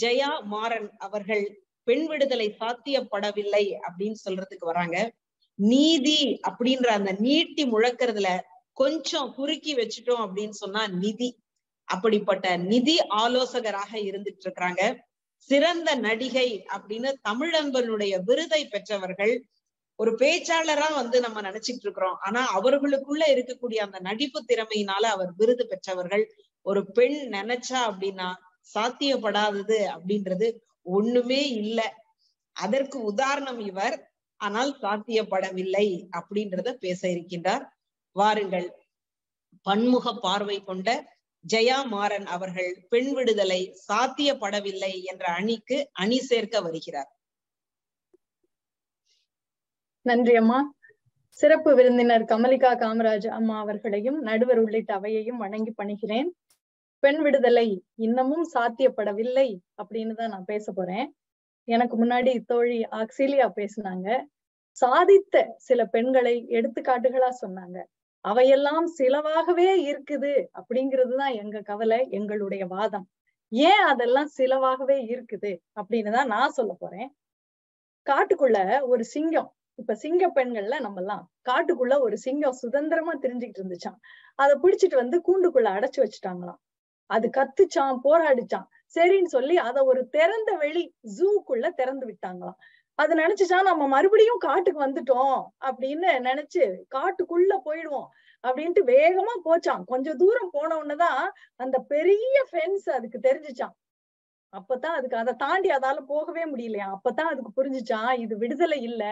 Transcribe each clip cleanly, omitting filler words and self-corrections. ஜயா மாறன் அவர்கள் பெண் விடுதலை சாத்தியப்படவில்லை அப்படின்னு சொல்றதுக்கு வராங்க. நீதி அப்படின்ற அந்த நீட்டி முழக்கிறதுல கொஞ்சம் குறுக்கி வச்சுட்டோம் அப்படின்னு சொன்னா நிதி, அப்படிப்பட்ட நிதி ஆலோசகராக இருந்துட்டு இருக்கிறாங்க. சிறந்த நடிகை அப்படின்னு தமிழன்பனுடைய விருதை பெற்றவர்கள் ஒரு பேச்சாளரா வந்து நம்ம நினைச்சிட்டு இருக்கிறோம். ஆனா அவர்களுக்குள்ள இருக்கக்கூடிய அந்த நடிப்பு திறமையினால அவர் விருது பெற்றவர்கள். ஒரு பெண் நினைச்சா அப்படின்னா சாத்தியப்படாதது அப்படின்றது ஒண்ணுமே இல்லை. அதற்கு உதாரணம் இவர். ஆனால் சாத்தியப்படவில்லை அப்படின்றத பேச இருக்கின்றார். வாருங்கள், பன்முக பார்வை கொண்ட ஜயா மாறன் அவர்கள் பெண் விடுதலை சாத்தியப்படவில்லை என்ற அணிக்கு அணி சேர்க்க வருகிறார். நன்றி அம்மா. சிறப்பு விருந்தினர் கமலிகா காமராஜ் அம்மா அவர்களையும் நடுவர் உள்ளிட்ட அவையையும் வணங்கி பணிகிறேன். பெண் விடுதலை இன்னமும் சாத்தியப்படவில்லை அப்படின்னு தான் நான் பேச போறேன். எனக்கு முன்னாடி தோழி ஆக்சிலியா பேசினாங்க. சாதித்த சில பெண்களை எடுத்துக்காட்டுகளா சொன்னாங்க. அவையெல்லாம் சிலவாகவே இருக்குது அப்படிங்கிறதுதான் எங்க கவலை, எங்களுடைய வாதம். ஏன் அதெல்லாம் சிலவாகவே இருக்குது அப்படின்னு தான் நான் சொல்ல போறேன். காட்டுக்குள்ள ஒரு சிங்கம், இப்ப சிங்க பெண்கள்ல நம்மெல்லாம், காட்டுக்குள்ள ஒரு சிங்கம் சுதந்திரமா திரிஞ்சுக்கிட்டு இருந்துச்சான். அதை பிடிச்சிட்டு வந்து கூண்டுக்குள்ள அடைச்சு வச்சுட்டாங்களாம். அது கத்துச்சான், போராடிச்சான். சரின்னு சொல்லி அதை ஒரு திறந்த வெளி ஜூக்குள்ள திறந்து விட்டாங்களாம். அது நினைச்சுச்சா நம்ம மறுபடியும் காட்டுக்கு வந்துட்டோம் அப்படின்னு நினைச்சு காட்டுக்குள்ள போயிடுவோம் அப்படின்ட்டு வேகமா போச்சான். கொஞ்சம் தூரம் போன உடனேதான் அந்த பெரிய ஃபென்ஸ் அதுக்கு தெரிஞ்சுச்சான். அப்பதான் அதுக்கு அதை தாண்டி அதால போகவே முடியலையா. அப்பதான் அதுக்கு புரிஞ்சுச்சான் இது விடுதலை இல்ல,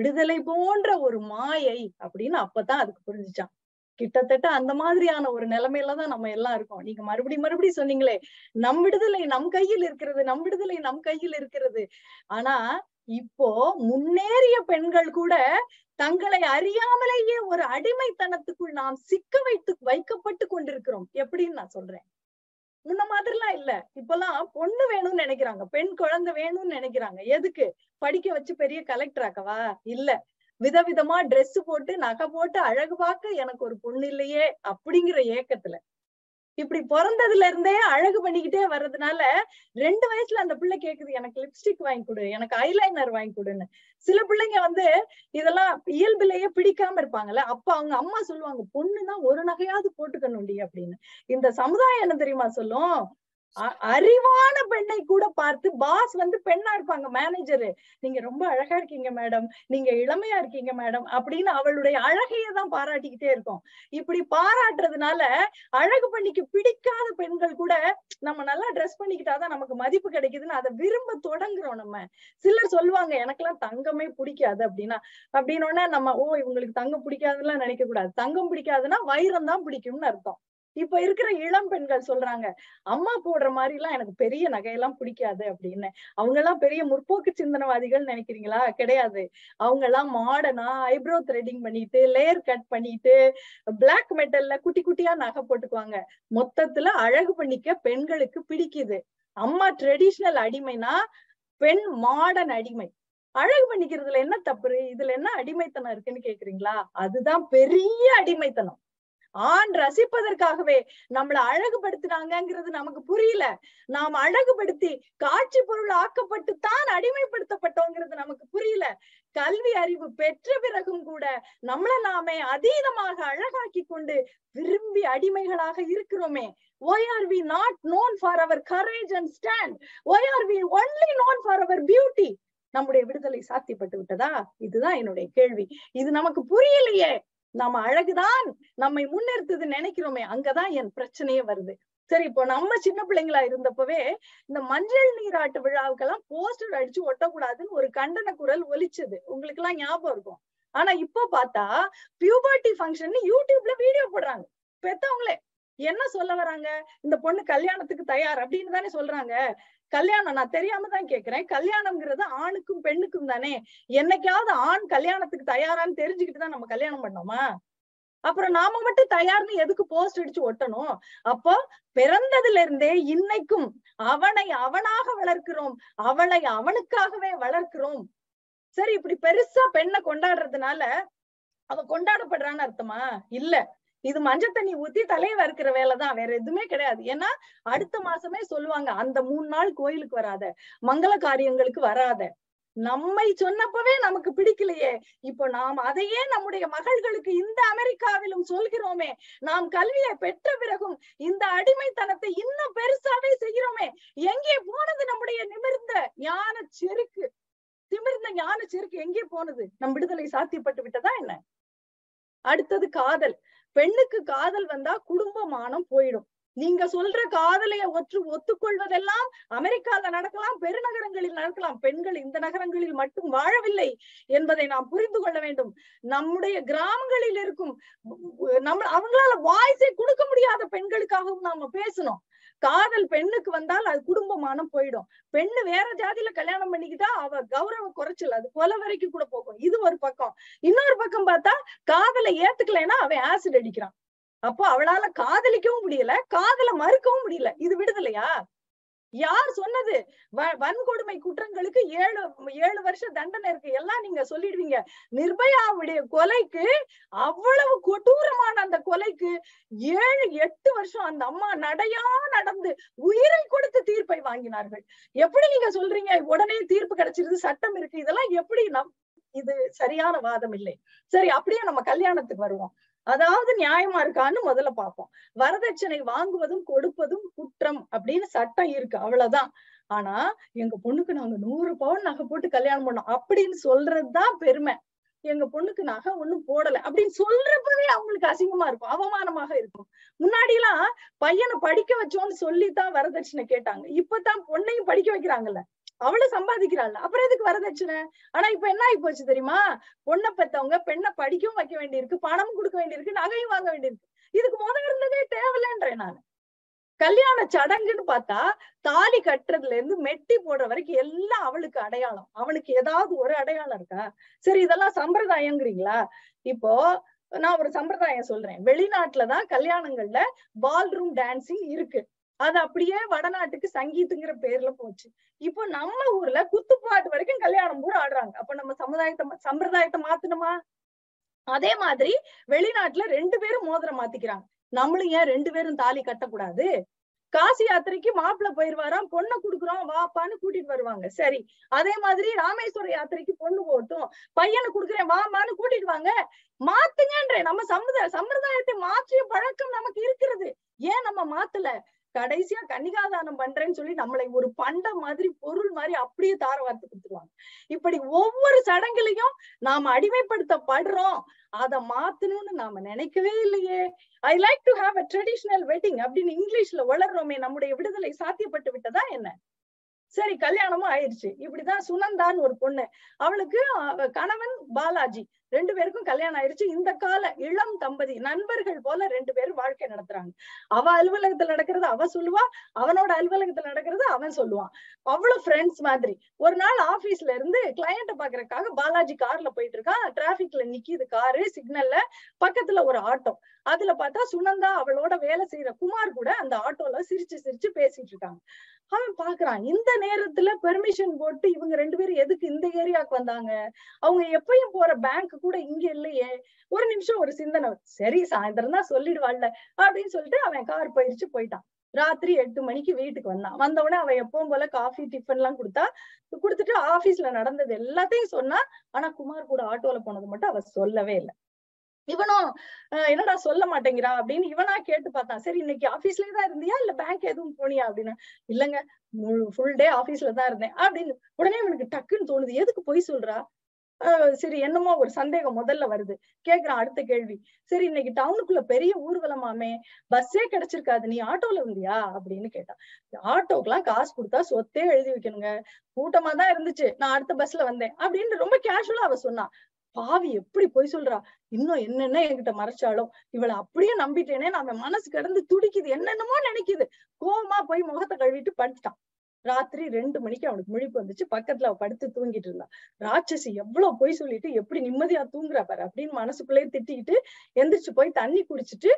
விடுதலை போன்ற ஒரு மாயை அப்படின்னு அப்பதான் அதுக்கு புரிஞ்சுச்சான். கிட்டத்தட்ட அந்த மாதிரியான ஒரு நிலைமையிலதான் நம்ம எல்லாம் இருக்கோம். நீங்க மறுபடியும் சொன்னீங்களே, நம் விடுதலை நம் கையில் இருக்கிறது, நம் விடுதலை நம் கையில் இருக்கிறது. ஆனா இப்போ முன்னேறிய பெண்கள் கூட தங்களை அறியாமலேயே ஒரு அடிமைத்தனத்துக்குள் நாம் சிக்க வைக்கப்பட்டு கொண்டிருக்கிறோம் எப்படின்னு நான் சொல்றேன். முன்ன மாதிரிலாம் இல்ல. இப்பெல்லாம் பொண்ணு வேணும்னு நினைக்கிறாங்க, பெண் குழந்தை வேணும்னு நினைக்கிறாங்க. எதுக்கு? படிக்க வச்சு பெரிய கலெக்டர் ஆக்கவா? இல்ல, விதவிதமா ட்ரெஸ் போட்டு நகை போட்டு அழகு பார்க்க எனக்கு ஒரு பொண்ணு இல்லையே அப்படிங்கிற ஏக்கத்துல இப்படி பிறந்ததுல இருந்தே அழகு பண்ணிக்கிட்டே வர்றதுனால 2 வயசுல அந்த பிள்ளை கேக்குது எனக்கு லிப்ஸ்டிக் வாங்கி கொடு, எனக்கு ஐலைனர் வாங்கி கொடுன்னு. சில பிள்ளைங்க வந்து இதெல்லாம் இயல்பிலேயே பிடிக்காம இருப்பாங்கல்ல. அப்ப அவங்க அம்மா சொல்லுவாங்க பொண்ணுன்னா ஒரு நகையாவது போட்டுக்கணும்டி அப்படின்னு. இந்த சமுதாயம் என்ன தெரியுமா சொல்லும்? அறிவான பெண்ணை கூட பார்த்து பாஸ் வந்து பெண்ணா இருப்பாங்க. மேனேஜரு, நீங்க ரொம்ப அழகா இருக்கீங்க மேடம், நீங்க இளமையா இருக்கீங்க மேடம் அப்படின்னு அவளுடைய அழகையதான் பாராட்டிக்கிட்டே இருக்கும். இப்படி பாராட்டுறதுனால அழகு பண்ணிக்கு பிடிக்காத பெண்கள் கூட நம்ம நல்லா ட்ரெஸ் பண்ணிக்கிட்டாதான் நமக்கு மதிப்பு கிடைக்குதுன்னு அதை விரும்ப தொடங்குறோம். நம்ம சிலர் சொல்லுவாங்க எனக்கெல்லாம் தங்கமே பிடிக்காது அப்படின்னா. அப்படின்னோடனே நம்ம ஓ இவங்களுக்கு தங்கம் பிடிக்காதுன்னா நினைக்க கூடாது. தங்கம் பிடிக்காதுன்னா வைரம் தான் பிடிக்கும்னு அர்த்தம். இப்ப இருக்கிற இளம் பெண்கள் சொல்றாங்க அம்மா போடுற மாதிரி எல்லாம் எனக்கு பெரிய நகையெல்லாம் பிடிக்காது அப்படின்னு. அவங்க எல்லாம் பெரிய முற்போக்கு சிந்தனைவாதிகள் நினைக்கிறீங்களா? கிடையாது. அவங்க எல்லாம் மாடனா ஐப்ரோ த்ரெடிங் பண்ணிட்டு, லேயர் கட் பண்ணிட்டு, பிளாக் மெட்டல்ல குட்டி குட்டியா நகை போட்டுக்குவாங்க. மொத்தத்துல அழகு பண்ணிக்க பெண்களுக்கு பிடிக்குது. அம்மா ட்ரெடிஷ்னல் அடிமைனா பெண் மாடர்ன் அடிமை. அழகு பண்ணிக்கிறதுல என்ன தப்பு? இதுல என்ன அடிமைத்தனம் இருக்குன்னு கேக்குறீங்களா? அதுதான் பெரிய அடிமைத்தனம். ஆண் ரசிப்பதற்காகவே நம்மள அழகுபடுத்தினாங்கிறது நமக்கு புரியல. நாம் அழகுபடுத்தி காட்சி பொருள் ஆக்கப்பட்டுத்தான் அடிமைப்படுத்தப்பட்டோங்கிறது நமக்கு புரியல. கல்வி அறிவு பெற்ற பிறகும் கூட நம்மள நாமே அதீதமாக அழகாக்கி கொண்டு விரும்பி அடிமைகளாக இருக்கிறோமே. Why are we not known for our courage and stand? Why are we only known for our beauty? நம்முடைய விடுதலை சாத்தியப்பட்டு விட்டதா? இதுதான் என்னுடைய கேள்வி. இது நமக்கு புரியலையே. நம்ம அழகுதான் நம்மை முன்னிறுத்துது நினைக்கிறோமே. அங்கதான் என் பிரச்சனையே வருது. சரி, இப்போ நம்ம சின்ன பிள்ளைங்களா இருந்தப்பவே இந்த மஞ்சள் நீராட்டு விழாவுக்கெல்லாம் போஸ்டர் அடிச்சு ஒட்டக்கூடாதுன்னு ஒரு கண்டன குரல் ஒலிச்சது. உங்களுக்கு எல்லாம் ஞாபகம் இருக்கும். ஆனா இப்ப பார்த்தா பியூபர்ட்டி ஃபங்க்ஷன் யூடியூப்ல வீடியோ போடுறாங்க. பெத்தவங்களே என்ன சொல்ல வராங்க? இந்த பொண்ணு கல்யாணத்துக்கு தயார் அப்படின்னு தானே சொல்றாங்க. கல்யாணம், நான் தெரியாம தான் கேக்குறேன், கல்யாணம்ங்கிறது ஆணுக்கும் பெண்ணுக்கும் தானே. என்னைக்காவது ஆண் கல்யாணத்துக்கு தயாரான்னு தெரிஞ்சுக்கிட்டுதான் நம்ம கல்யாணம் பண்ணோமா? அப்புறம் நாம மட்டும் தயார்னு எதுக்கு போஸ்ட் அடிச்சு ஒட்டணும்? அப்போ பிறந்ததுல இருந்தே இன்னைக்கும் அவனை அவனாக வளர்க்கிறோம், அவளை அவனுக்காகவே வளர்க்கிறோம். சரி, இப்படி பெருசா பெண்ணை கொண்டாடுறதுனால அவ கொண்டாடப்படுறான்னு அர்த்தமா? இல்ல. இது மஞ்சள் தண்ணி ஊத்தி தலையை வறுக்கிற வேலைதான், வேற எதுவுமே கிடையாது. ஏன்னா அடுத்த மாசமே சொல்லுவாங்க, அந்த 3 நாள் கோயிலுக்கு வராத, மங்கள காரியங்களுக்கு வராத. நம்மை சொன்னப்பவே நமக்கு பிடிக்கலையே, இப்போ நாம் அதையே நம்முடைய மகள்களுக்கு இந்த அமெரிக்காவிலும் சொல்கிறோமே, நாம் கல்வியை பெற்ற பிறகும் இந்த அடிமைத்தனத்தை இன்னும் பெருசாவே செய்கிறோமே, எங்கே போனது நம்முடைய நிமிர்ந்த ஞான செருக்கு, திமிர்ந்த ஞான செருக்கு எங்கே போனது? நம் விடுதலை சாத்தியப்பட்டு விட்டதா என்ன? அடுத்தது காதல். பெண்ணுக்கு காதல் வந்தா குடும்பமானம் போயிடும். நீங்க சொல்ற காதலைய ஒத்துக்கொள்வதெல்லாம் அமெரிக்கால நடக்கலாம், பெருநகரங்களில் நடக்கலாம். பெண்கள் இந்த நகரங்களில் மட்டும் வாழவில்லை என்பதை நாம் புரிந்து கொள்ள வேண்டும். நம்முடைய கிராமங்களில் இருக்கும் நம்ம அவங்களால வாய்ஸை கொடுக்க முடியாத பெண்களுக்காகவும் நாம பேசணும். காதல் பெண்ணுக்கு வந்தால் அது குடும்பமானம் போயிடும். பெண்ணு வேற ஜாதியில கல்யாணம் பண்ணிக்கிட்டா அவ கௌரவம் குறைச்சல், அது கொலை வரைக்கும் கூட போகும். இது ஒரு பக்கம். இன்னொரு பக்கம் பார்த்தா காதலை ஏத்துக்கலைன்னா அவன் ஆசிட் அடிக்கிறான். அப்போ அவளால காதலிக்கவும் முடியல, காதலை மறுக்கவும் முடியல. இது விடுதலையா? யார் சொன்னது? வன்கொடுமை குற்றங்களுக்கு 7 வருஷ தண்டனை இருக்கு எல்லாம் நீங்க சொல்லிடுவீங்க. நிர்பயாவுடைய கொலைக்கு, அவ்வளவு கொடூரமான அந்த கொலைக்கு 7-8 வருஷம் அந்த அம்மா நடையா நடந்து உயிரை கொடுத்து தீர்ப்பை வாங்கினார்கள். எப்படி நீங்க சொல்றீங்க உடனே தீர்ப்பு கிடைச்சிருது, சட்டம் இருக்கு? இதெல்லாம் எப்படி? இது சரியான வாதம் இல்லை. சரி, அப்படியே நம்ம கல்யாணத்துக்கு வருவோம். அதாவது நியாயமா இருக்கான்னு முதல்ல பார்ப்போம். வரதட்சணை வாங்குவதும் கொடுப்பதும் குற்றம் அப்படின்னு சட்டம் இருக்கு, அவ்வளவுதான். ஆனா எங்க பொண்ணுக்கு நாங்க 100 பவுன் நகை போட்டு கல்யாணம் பண்ணோம் அப்படின்னு சொல்றதுதான் பெருமை. எங்க பொண்ணுக்கு நகை ஒண்ணும் போடல அப்படின்னு சொல்றப்பவே அவங்களுக்கு அசிங்கமா இருக்கும், அவமானமாக இருக்கும். முன்னாடி எல்லாம் பையனை படிக்க வச்சோன்னு சொல்லித்தான் வரதட்சணை கேட்டாங்க. இப்பதான் பொண்ணையும் படிக்க வைக்கிறாங்கல்ல, அவளை சம்பாதிக்கிறாள், அப்புறம் எதுக்கு வரதட்சணை? ஆனா இப்ப என்ன ஆகி போச்சு தெரியுமா? பொண்ணை பெத்தவங்க பெண்ணை படிக்கவும் வைக்க வேண்டியிருக்கு, பணமும் கொடுக்க வேண்டியிருக்கு, நகையும் வாங்க வேண்டியிருக்கு. இதுக்கு முதல்ல இருந்ததே தேவையில்லைன்றேன் நான். கல்யாண சடங்குன்னு பார்த்தா தாலி கட்டுறதுல இருந்து மெட்டி போடுற வரைக்கும் எல்லாம் அவளுக்கு அடையாளம். அவனுக்கு ஏதாவது ஒரு அடையாளம் இருக்கா? சரி, இதெல்லாம் சம்பிரதாயங்கிறீங்களா? இப்போ நான் ஒரு சம்பிரதாயம் சொல்றேன். வெளிநாட்டுலதான் கல்யாணங்கள்ல பால்ரூம் டான்சிங் இருக்கு, அது அப்படியே வடநாட்டுக்கு சங்கீத்துங்கிற பேர்ல போச்சு. இப்போ நம்ம ஊர்ல குத்துப்பாட்டு வரைக்கும் கல்யாணம் ஊர் ஆடுறாங்க. அப்ப நம்ம சம்பிரதாயத்தை மாத்தணுமா? அதே மாதிரி வெளிநாட்டுல 2 பேரும் மோதிரம் மாத்திக்கிறாங்க, நம்மளும் ஏன் 2 பேரும் தாலி கட்டக்கூடாது? காசி யாத்திரைக்கு மாப்பிள்ள போயிருவாராம், பொண்ணை குடுக்குறோம் வாப்பான்னு கூட்டிட்டு வருவாங்க. சரி, அதே மாதிரி ராமேஸ்வர யாத்திரைக்கு பொண்ணு போட்டும் பையனை குடுக்குறேன் வாமான்னு கூட்டிட்டு வாங்க. மாத்துங்கன்ற நம்ம சம்பிரதாயத்தை மாற்றிய பழக்கம் நமக்கு இருக்கிறது, ஏன் நம்ம மாத்தல? கடைசியா கன்னிகாதானம் பண்றேன்னு சொல்லி நம்மளை ஒரு பண்ட மாதிரி, பொருள் மாதிரி அப்படியே தார வார்த்து கொடுத்துருவாங்க. இப்படி ஒவ்வொரு சடங்குலையும் நாம அடிமைப்படுத்தப்படுறோம். அதை மாத்தணும்னு நாம நினைக்கவே இல்லையே. I like to have a traditional wedding அப்படின்னு இங்கிலீஷ்ல வளர்றோமே. நம்முடைய விடுதலை சாத்தியப்பட்டு விட்டதா என்ன? சரி, கல்யாணமும் ஆயிடுச்சு. இப்படிதான் சுனந்தான்னு ஒரு பொண்ணு, அவளுக்கு கணவன் பாலாஜி, 2 பேருக்கும் கல்யாணம் ஆயிடுச்சு. இந்த கால இளம் தம்பதி நண்பர்கள் போல 2 பேரும் வாழ்க்கை நடத்துறாங்க. அவ அலுவலகத்துல நடக்கிறது அவ சொல்லுவா, அவனோட அலுவலகத்துல நடக்கிறது அவன் சொல்லுவான், அவ்வளவு ஃப்ரெண்ட்ஸ் மாதிரி. ஒரு நாள் ஆபீஸ்ல இருந்து கிளையண்ட பாக்குறதுக்காக பாலாஜி கார்ல போயிட்டு இருக்கான். டிராபிக்ல நிக்கிது காரு, சிக்னல்ல பக்கத்துல ஒரு ஆட்டோ. அதுல பார்த்தா சுனந்தா அவளோட வேலை செய்யற குமார் கூட அந்த ஆட்டோல சிரிச்சு சிரிச்சு பேசிட்டு இருக்காங்க. அவன் பாக்குறான், இந்த நேரத்துல பெர்மிஷன் போட்டு இவங்க 2 பேரும் எதுக்கு இந்த ஏரியாவுக்கு வந்தாங்க? அவங்க எப்பயும் போற பேங்க் கூட இங்க இல்லையே. ஒரு நிமிஷம் ஒரு சிந்தனை, சரி சாயந்தரம் தான் சொல்லிடுவாள்ல அப்படின்னு சொல்லிட்டு அவன் கார் போயிடுச்சு போயிட்டான். ராத்திரி 8 மணிக்கு வீட்டுக்கு வந்தான். வந்தவுடனே அவன் எப்பவும் போல காஃபி டிஃபன் எல்லாம் கொடுத்துட்டு ஆபீஸ்ல நடந்தது எல்லாத்தையும் சொன்னா. ஆனா குமார் கூட ஆட்டோல போனது மட்டும் அவ சொல்லவே இல்லை. இவனும் என்னடா சொல்ல மாட்டேங்கிறா அப்படின்னு இவனா கேட்டு பார்த்தான். சரி, இன்னைக்கு ஆபீஸ்லயேதான் இருந்தியா இல்ல பேங்க் எதுவும் போனியா அப்படின்னு. இல்லங்க, ஃபுல் டே ஆபீஸ்லதான் இருந்தேன் அப்படின்னு. உடனே இவனுக்கு டக்குன்னு தோணுது, எதுக்கு போய் சொல்றா? சரி, என்னமோ ஒரு சந்தேகம் முதல்ல வருது. கேக்குறான் அடுத்த கேள்வி, சரி இன்னைக்கு டவுனுக்குள்ள பெரிய ஊர்வலமாமே, பஸ்ஸே கிடைச்சிருக்காது, நீ ஆட்டோல இருந்தியா அப்படின்னு கேட்டான். ஆட்டோக்கெல்லாம் காசு கொடுத்தா சொத்தே எழுதி வைக்கணுங்க, கூட்டமா தான் இருந்துச்சு, நான் அடுத்த பஸ்ல வந்தேன் அப்படின்னு ரொம்ப கேஷுவலா அவ சொன்னா. பாவி, எப்படி போய் சொல்றா? இன்னும் என்னென்ன என்கிட்ட மறைச்சாலும் இவளை அப்படியே நம்பிட்டேனே, நம்ம மனசு கிடந்து துடிக்குது, என்னென்னமோ நினைக்குது. கோவமா போய் முகத்தை கழுவிட்டு படுத்துட்டான். ராத்திரி 2 மணிக்கு அவனுக்கு முழிப்பு வந்துச்சு. பக்கத்துல அவ படுத்து தூங்கிட்டு இருந்தா. ராட்சசி, எவ்வளவு போய் சொல்லிட்டு எப்படி நிம்மதியா தூங்குறா பாரு அப்படின்னு மனசுக்குள்ளேயே திட்டிக்கிட்டு எந்திரிச்சு போய் தண்ணி குடிச்சிட்டு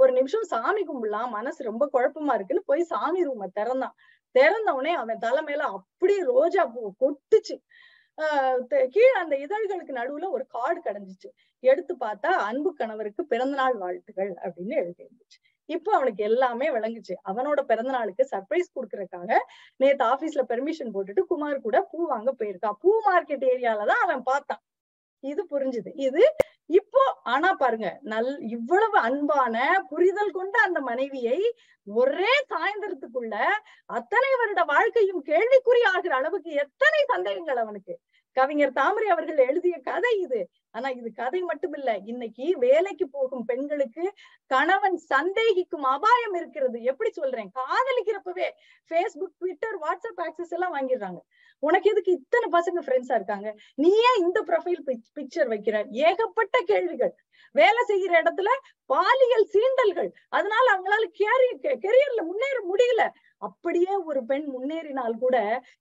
ஒரு நிமிஷம் சாமி கும்பிடலாம், மனசு ரொம்ப குழப்பமா இருக்குன்னு போய் சாமி ரூமை திறந்தான். திறந்தவுடனே அவன் தலைமையில அப்படியே ரோஜா பூ கொட்டுச்சு. கீழே அந்த இதழ்களுக்கு நடுவுல ஒரு கார்டு கிடைஞ்சிச்சு. எடுத்து பார்த்தா அன்பு கணவருக்கு பிறந்தநாள் வாழ்த்துகள் அப்படின்னு எழுதி இருந்துச்சு. இப்போ அவனுக்கு எல்லாமே விளங்குச்சு. அவனோட பிறந்த நாளுக்கு சர்ப்ரைஸ் கொடுக்கறதுக்காக நேத்து ஆபீஸ்ல பெர்மிஷன் போட்டுட்டு குமார் கூட பூ வாங்க போயிருக்கான். பூ மார்க்கெட் ஏரியாலதான் அவன் பார்த்தான். இது புரிஞ்சுது. இது இப்போ ஆனா பாருங்க, இவ்வளவு அன்பான புரிதல் கொண்ட அந்த மனைவியை ஒரே சாயந்தரத்துக்குள்ள அத்தனை வருட வாழ்க்கையும் கேள்விக்குறி ஆகிற அளவுக்கு எத்தனை சந்தேகங்கள் அவனுக்கு. கவிஞர் தாமரை அவர்கள் எழுதிய கதை இது. ஆனா இது கதை மட்டும் இல்ல. இன்னைக்கு வேலைக்கு போகும் பெண்களுக்கு கணவன் சந்தேகிக்கும் அபாயம் இருக்கிறது. எப்படி சொல்றேன், காதலிக்கிறப்பவே Facebook, Twitter, WhatsApp ஆக்சஸ் எல்லாம் வாங்கிடுறாங்க. உனக்கு எதுக்கு இத்தனை பசங்க ஃப்ரெண்ட்ஸா இருக்காங்க, நீ ஏன் இந்த ப்ரொஃபைல் பிக்சர் வைக்கிற, ஏகப்பட்ட கேள்விகள். வேலை செய்கிற இடத்துல பாலியல் சீண்டல்கள். அதனால அவங்களால கெரியர்ல முன்னேற முடியல. அப்படியே ஒரு பெண் முன்னேறினால் கூட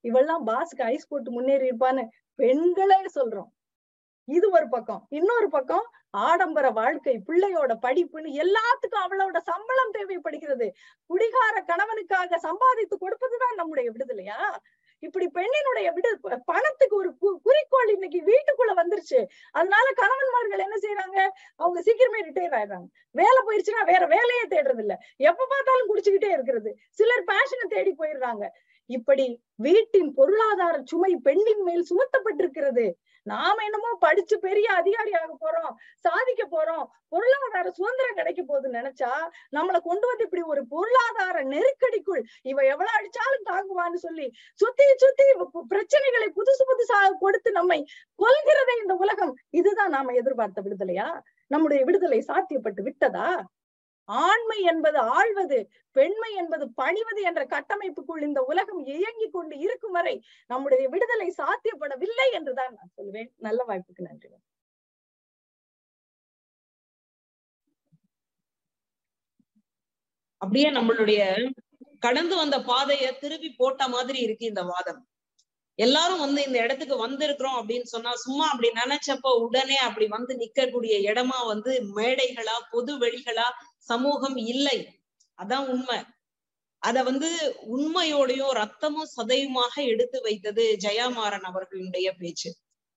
இவெல்லாம் பாஸ்க்கு ஐஸ் போட்டு முன்னேறி இருப்பான்னு பெண்களே சொல்றோம். இது ஒரு பக்கம். இன்னொரு பக்கம் ஆடம்பர வாழ்க்கை, பிள்ளையோட படிப்புன்னு எல்லாத்துக்கும் அவளோட சம்பளம் தேவைப்படுகிறது. குடிகார கணவனுக்காக சம்பாதித்து கொடுப்பதுதான் நம்முடைய விடுதலையா? இப்படி பெண்ணினுடைய பணத்துக்கு ஒரு குறிக்கோள் இன்னைக்கு வீட்டுக்குள்ள வந்துருச்சு. அதனால கணவன்மார்கள் என்ன செய்யறாங்க, அவங்க சீக்கிரமே ரிட்டையர் ஆயிடுறாங்க. வேலை போயிருச்சுன்னா வேற வேலையே தேடுறது இல்ல, எப்ப பார்த்தாலும் குடிச்சுக்கிட்டே இருக்கிறது. சிலர் பேஷனை தேடி போயிடுறாங்க. இப்படி வீட்டின் பொருளாதார சுமை பெண்ணின் மேல் சுமத்தப்பட்டிருக்கிறது. நாம என்னமோ படிச்சு பெரிய அதிகாரியாக போறோம், சாதிக்க போறோம், பொருளாதார சுதந்திரம் கிடைக்க போகுதுன்னு நினைச்சா நம்மளை கொண்டு வந்து இப்படி ஒரு பொருளாதார நெருக்கடிக்குள் இவ எவ்வளவு அடிச்சாலும் தாங்குவான்னு சொல்லி சுத்தி சுத்தி பிரச்சனைகளை புதுசு புதுசாக கொடுத்து நம்மை கொல்கிறதே இந்த உலகம். இதுதான் நாம எதிர்பார்த்த விடுதலையா? நம்முடைய விடுதலை சாத்தியப்பட்டு விட்டதா? ஆண்மை என்பது ஆழ்வது, பெண்மை என்பது பணிவது என்ற கட்டமைப்புக்குள் இந்த உலகம் இயங்கி கொண்டு இருக்கும் வரை நம்முடைய விடுதலை சாத்தியப்படவில்லை என்றுதான் நான் சொல்வேன். நல்ல வாய்ப்புக்கு நன்றி. அப்படியே நம்மளுடைய கடந்து வந்த பாதைய திருப்பி போட்ட மாதிரி இருக்கு இந்த வாதம். எல்லாரும் வந்து இந்த இடத்துக்கு வந்திருக்கிறோம் அப்படின்னு சொன்னா சும்மா அப்படி நினைச்சப்ப உடனே அப்படி வந்து நிக்கக்கூடிய இடமா வந்து மேடைகளா, பொது வெளிகளா சமூகம் இல்லை. அதான் உண்மை. அத வந்து உண்மையோடையும் ரத்தமும் சதையுமாக எடுத்து வைத்தது ஜயா மாறன் அவர்களுடைய பேச்சு.